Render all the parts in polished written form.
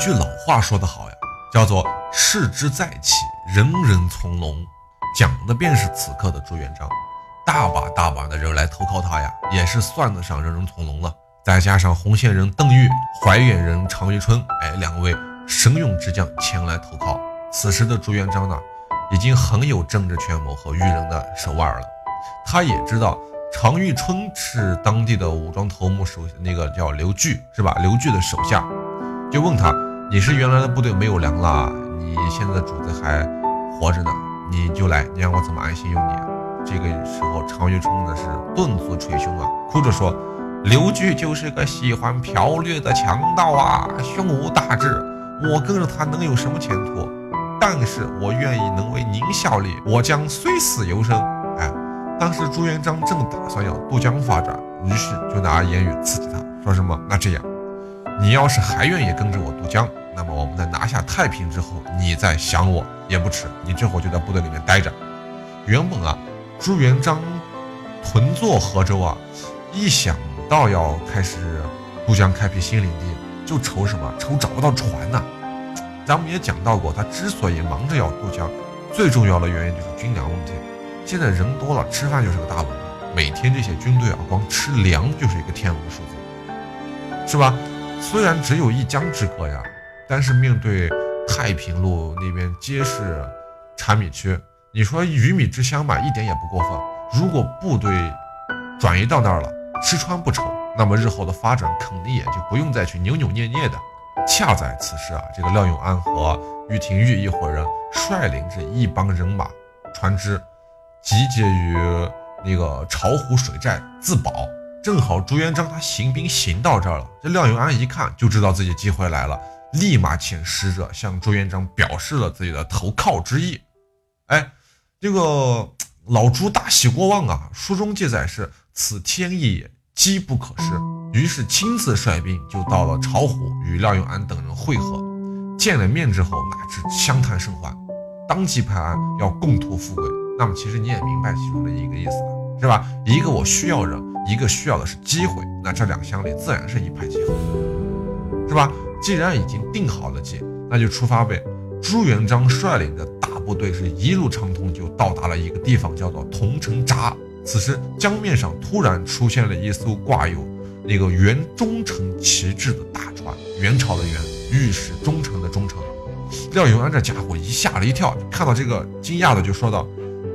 句老话说得好呀，叫做世之再起，人人从龙，讲的便是此刻的朱元璋。大把的人来投靠他呀，也是算得上人人从龙了。再加上洪县人邓愈、怀远人常遇春，两位神勇之将前来投靠。此时的朱元璋呢，已经很有政治权谋和愚人的手腕了。他也知道常遇春是当地的武装头目，手那个叫刘据是吧？刘据的手下，就问他：“你是原来的部队没有粮了，你现在的主子还活着呢，你就来，你让我怎么安心用你？”这个时候，常遇春呢是顿足捶胸啊，哭着说：“刘据就是个喜欢剽掠的强盗啊，胸无大志，我跟着他能有什么前途？但是我愿意能为您效力，我将虽死犹生。”当时朱元璋正打算要渡江发展，于是就拿言语刺激他，说什么：“那这样，你要是还愿意跟着我渡江，那么我们在拿下太平之后，你再想我也不迟。你这会儿就在部队里面待着。”原本啊，朱元璋屯坐河州啊，一想到要开始渡江开辟新领地，就愁什么？愁找不到船呐。咱们也讲到过，他之所以忙着要渡江，最重要的原因就是军粮问题。现在人多了，吃饭就是个大问题。每天这些军队啊，光吃粮就是一个天文数字，是吧？虽然只有一江之隔呀，但是面对太平路那边皆是产米区，你说鱼米之乡嘛，一点也不过分。如果部队转移到那儿了，吃穿不愁，那么日后的发展肯定也就不用再去扭扭捏捏的。恰在此时啊，这个廖永安和于廷玉一伙人率领着一帮人马船只，集结于那个巢湖水寨自保。正好朱元璋他行兵行到这儿了，这廖永安一看就知道自己机会来了，立马遣使者向朱元璋表示了自己的投靠之意。这个老朱大喜过望啊，书中记载是此天意也，机不可失。于是亲自率兵就到了巢湖，与廖永安等人会合。见了面之后，那是相谈甚欢，当即拍案要共图富贵。那么其实你也明白其中的一个意思了，是吧？一个我需要人，一个需要的是机会，那这两相里自然是一拍即合，是吧？既然已经定好了计，那就出发呗。朱元璋率领的大部队是一路畅通，就到达了一个地方，叫做桐城闸。此时江面上突然出现了一艘挂有那个元忠诚旗帜的大船，元朝的元，御史忠诚的忠诚。廖永安这家伙一吓了一跳，看到这个惊讶的就说道：“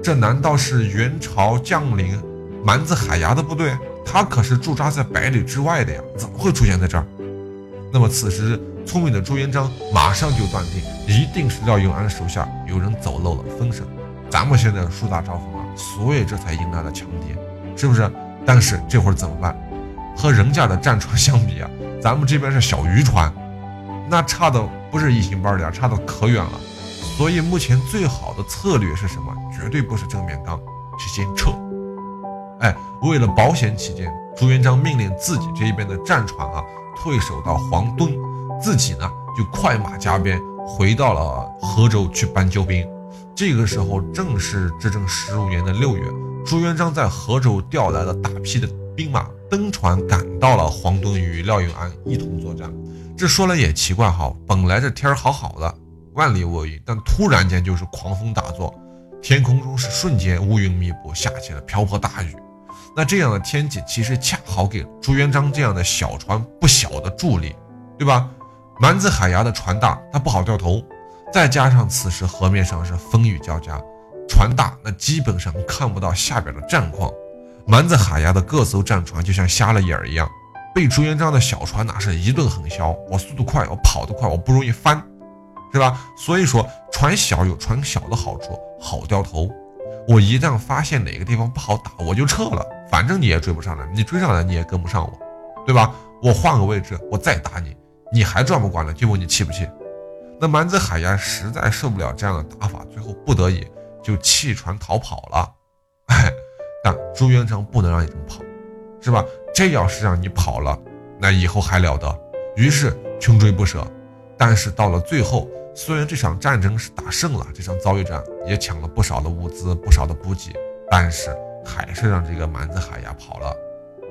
这难道是元朝将领蛮子海牙的部队？他可是驻扎在100里之外的呀，怎么会出现在这儿？”那么此时聪明的朱元璋马上就断定，一定是廖永安手下有人走漏了风声。咱们现在树大招风啊，所以这才迎来了强敌，是不是？但是这会儿怎么办？和人家的战船相比啊，咱们这边是小渔船，那差的不是一星半点，差的可远了。所以目前最好的策略是什么？绝对不是正面刚，是先撤。为了保险起见，朱元璋命令自己这一边的战船啊退守到黄墩，自己呢就快马加鞭回到了河州去搬救兵。这个时候正是至正15年的6月，朱元璋在河州调来了大批的兵马，登船赶到了黄墩，与廖永安一同作战。这说来也奇怪哈，本来这天儿好好的，万里无云，但突然间就是狂风大作，天空中是瞬间乌云密布，下起了瓢泼大雨。那这样的天气其实恰好给朱元璋这样的小船不小的助力，对吧？蛮子海牙的船大，他不好掉头，再加上此时河面上是风雨交加，船大那基本上看不到下边的战况。蛮子海牙的各艘战船就像瞎了眼一样，被朱元璋的小船那是一顿横削。我速度快，我跑得快，我不容易翻，是吧？所以说船小有船小的好处，好掉头。我一旦发现哪个地方不好打，我就撤了，反正你也追不上来，你追上来你也跟不上我，对吧？我换个位置，我再打你，你还转不过来，就问你气不气？那蛮子海牙实在受不了这样的打法，最后不得已就弃船逃跑了。但朱元璋不能让你这么跑，是吧？这要是让你跑了，那以后还了得？于是穷追不舍。但是到了最后，虽然这场战争是打胜了，这场遭遇战也抢了不少的物资，不少的补给，但是还是让这个蛮子海牙跑了。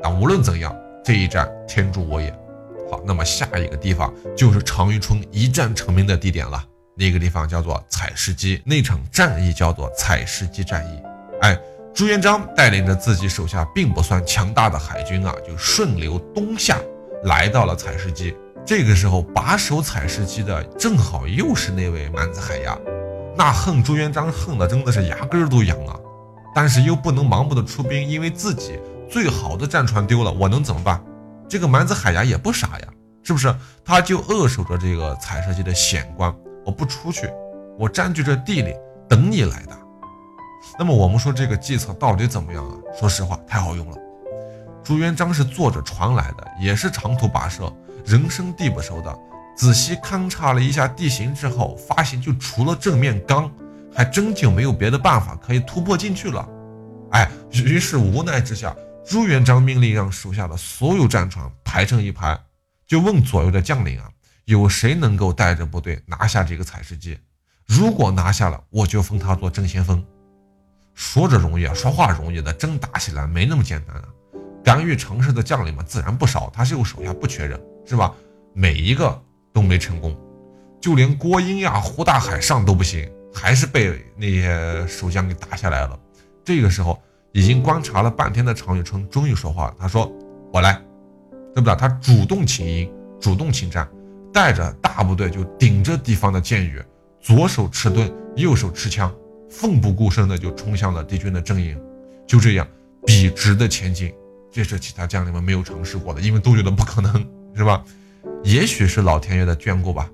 但无论怎样，这一战天助我也，好，那么下一个地方就是常遇春一战成名的地点了，那个地方叫做采石矶，那场战役叫做采石矶战役。朱元璋带领着自己手下并不算强大的海军啊，就顺流东下来到了采石矶。这个时候把守采石矶的正好又是那位蛮子海牙，那恨朱元璋恨的真的是牙根都痒了，但是又不能盲目的出兵，因为自己最好的战船丢了，我能怎么办？这个蛮子海牙也不傻呀，是不是？他就扼守着这个采石矶的险关，我不出去，我占据这地里等你来打。那么我们说这个计策到底怎么样啊？说实话太好用了。朱元璋是坐着船来的，也是长途跋涉，人生地不熟的，仔细勘察了一下地形之后发现，就除了正面刚还真就没有别的办法可以突破进去了。于是无奈之下，朱元璋命令让手下的所有战船排成一排，就问左右的将领啊，有谁能够带着部队拿下这个采石矶？如果拿下了，我就封他做正先锋。说着容易啊，说话容易的，真打起来没那么简单啊。敢于尝试的将领们自然不少，他是有手下不缺人，是吧？每一个都没成功，就连郭英呀、胡大海上都不行，还是被那些守将给打下来了。这个时候已经观察了半天的常遇春终于说话了，他说我来，对不对？他主动请缨，主动请战，带着大部队就顶着敌方的箭雨，左手持盾，右手持枪，奋不顾身的就冲向了敌军的阵营。就这样笔直的前进，这是其他将领们没有尝试过的，因为都觉得不可能，是吧？也许是老天爷的眷顾吧，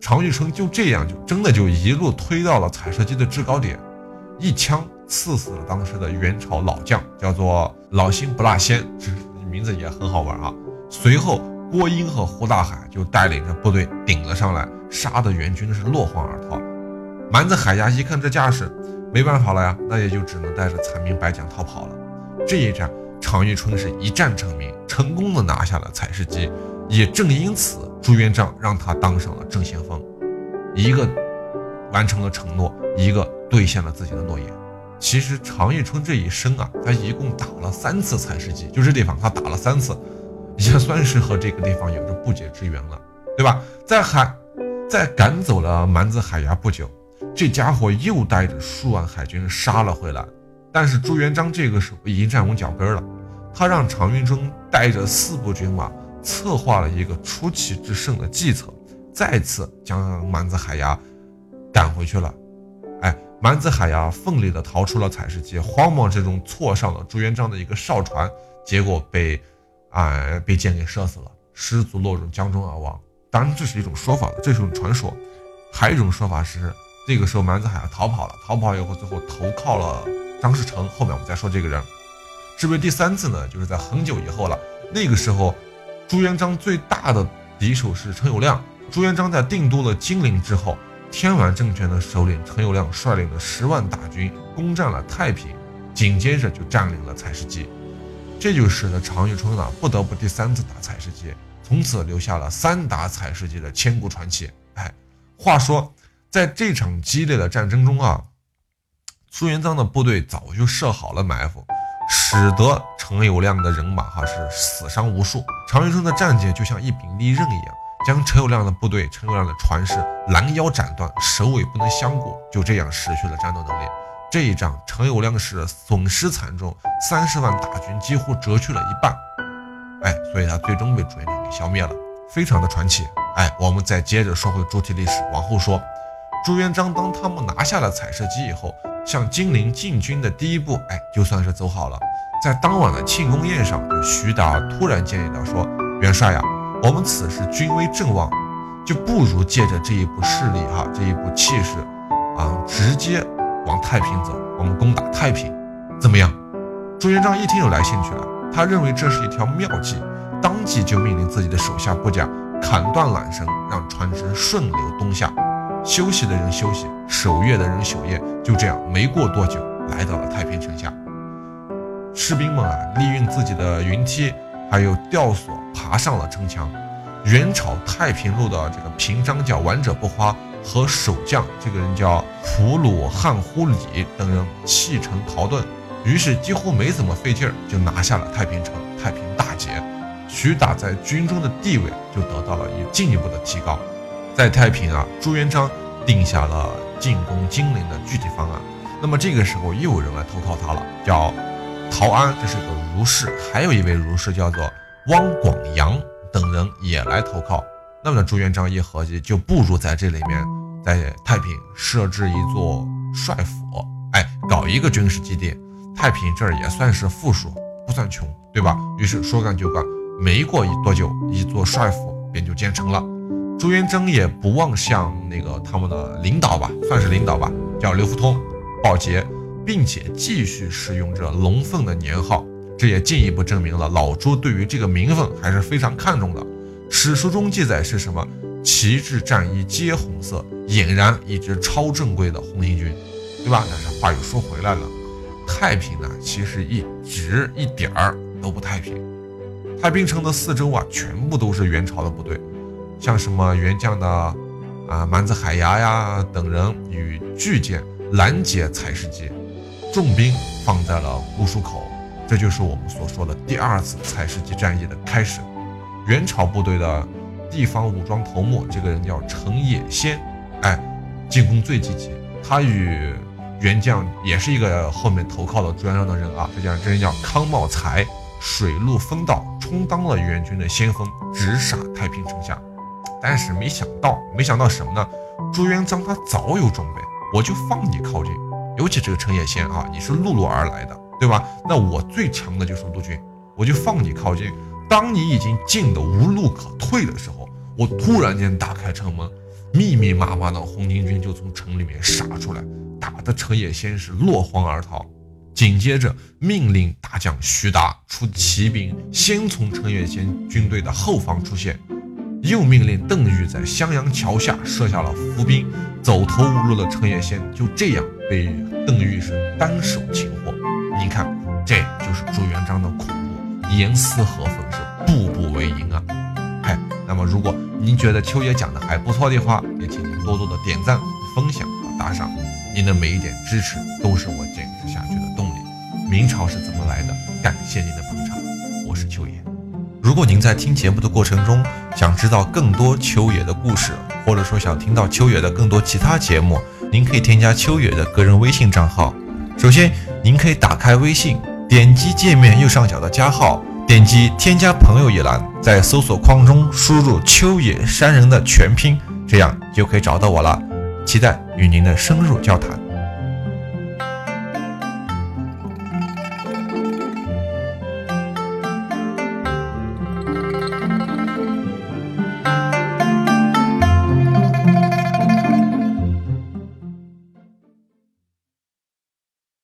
常遇春就这样就真的就一路推到了采石矶的制高点，一枪刺死了当时的元朝老将，叫做老辛不辣仙，名字也很好玩啊。随后郭英和胡大海就带领着部队顶了上来，杀得元军是落荒而逃。蛮子海牙一看这架势没办法了呀，那也就只能带着残兵败将逃跑了。这一战常遇春是一战成名，成功的拿下了采石矶，也正因此朱元璋让他当上了正先锋。一个完成了承诺，一个兑现了自己的诺言。其实常遇春这一生啊，他一共打了3次采石矶，就这地方他打了3次，也算是和这个地方有着不解之缘了，对吧？在赶走了蛮子海牙不久，这家伙又带着数万海军杀了回来。但是朱元璋这个时候已经站稳脚跟了，他让常遇春带着4部军马策划了一个出奇制胜的计策，再次将蛮子海牙赶回去了。蛮子海牙奋力的逃出了采石矶，慌忙之中错上了朱元璋的一个哨船，结果被箭给射死了，失足落入江中而亡。当然这是一种说法，这是一种传说。还有一种说法是，这个时候蛮子海牙逃跑了，逃跑以后最后投靠了张士诚，后面我们再说这个人。至于第3次呢，就是在很久以后了，那个时候朱元璋最大的敌手是陈友谅。朱元璋在定都了金陵之后，天完政权的首领陈友谅率领了10万大军攻占了太平，紧接着就占领了采石矶。这就使得常遇春呢不得不第3次打采石矶，从此留下了3打采石矶的千古传奇。话说在这场激烈的战争中啊，朱元璋的部队早就设好了埋伏，使得陈友谅的人马是死伤无数。常遇春的战绩就像一柄利刃一样，将陈友谅的部队、陈友谅的船是拦腰斩断，首尾不能相顾，就这样失去了战斗能力。这一仗陈友谅是损失惨重，30万大军几乎折去了一半，所以他最终被朱元璋给消灭了，非常的传奇。我们再接着说回主体历史，往后说朱元璋当他们拿下了采石矶以后，向金陵进军的第一步就算是走好了。在当晚的庆功宴上，徐达突然建议他说，元帅呀，我们此时军威正旺，就不如借着这一步势力这一步气势直接往太平走，我们攻打太平怎么样？朱元璋一听就来兴趣了，他认为这是一条妙计，当即就命令自己的手下部将砍断缆绳，让船只顺流东下，休息的人休息，守夜的人守夜。就这样没过多久来到了太平城下，士兵们利用自己的云梯还有吊索爬上了城墙。元朝太平路的这个平章叫完者不花和守将这个人叫普鲁汉忽里等人弃城逃遁，于是几乎没怎么费劲就拿下了太平城，太平大捷。徐达在军中的地位就得到了进一步的提高。在太平朱元璋定下了进攻金陵的具体方案，那么这个时候又有人来投靠他了，叫陶安，这是一个儒士，还有一位儒士叫做汪广洋等人也来投靠。那么朱元璋一合计，就不如在这里面在太平设置一座帅府，搞一个军事基地，太平这儿也算是富庶，不算穷，对吧？于是说干就干，没过多久，一座帅府便就建成了。朱元璋也不忘向他们的领导吧，算是领导吧，叫刘福通报捷，并且继续使用着龙凤的年号，这也进一步证明了老朱对于这个名分还是非常看重的。史书中记载是什么？旗帜战衣皆红色，俨然一支超正规的红巾军，对吧？但是话又说回来了，太平其实一直一点儿都不太平。太平城的四周全部都是元朝的部队，像什么元将的蛮子海牙等人与巨舰拦截采石矶，重兵放在了姑苏口，这就是我们所说的第二次采石矶战役的开始。元朝部队的地方武装头目，这个人叫程野先，进攻最积极。他与元将也是一个后面投靠了朱元璋的人这人叫康茂才，水陆分道，充当了元军的先锋，直杀太平城下。但是没想到什么呢？朱元璋他早有准备，我就放你靠近，尤其这个程野先你是陆路而来的，对吧？那我最强的就是陆军，我就放你靠近。当你已经进得无路可退的时候，我突然间打开城门，密密麻麻的红巾军就从城里面杀出来，打得程野先是落荒而逃。紧接着命令大将徐达出骑兵，先从程野先军队的后方出现，又命令邓愈在襄阳桥下设下了伏兵，走投无路的程野先就这样被邓愈是单手擒获。你看，这就是朱元璋的恐怖，严丝合缝，是步步为营那么如果您觉得秋野讲的还不错的话，也请您多多的点赞、分享和打赏，您的每一点支持都是我坚持下去的动力。明朝是怎么来的？感谢您的捧场，我是秋野。如果您在听节目的过程中想知道更多秋野的故事，或者说想听到秋野的更多其他节目，您可以添加秋野的个人微信账号。首先您可以打开微信，点击界面右上角的加号，点击添加朋友一栏，在搜索框中输入秋野山人的全拼，这样就可以找到我了。期待与您的深入交谈。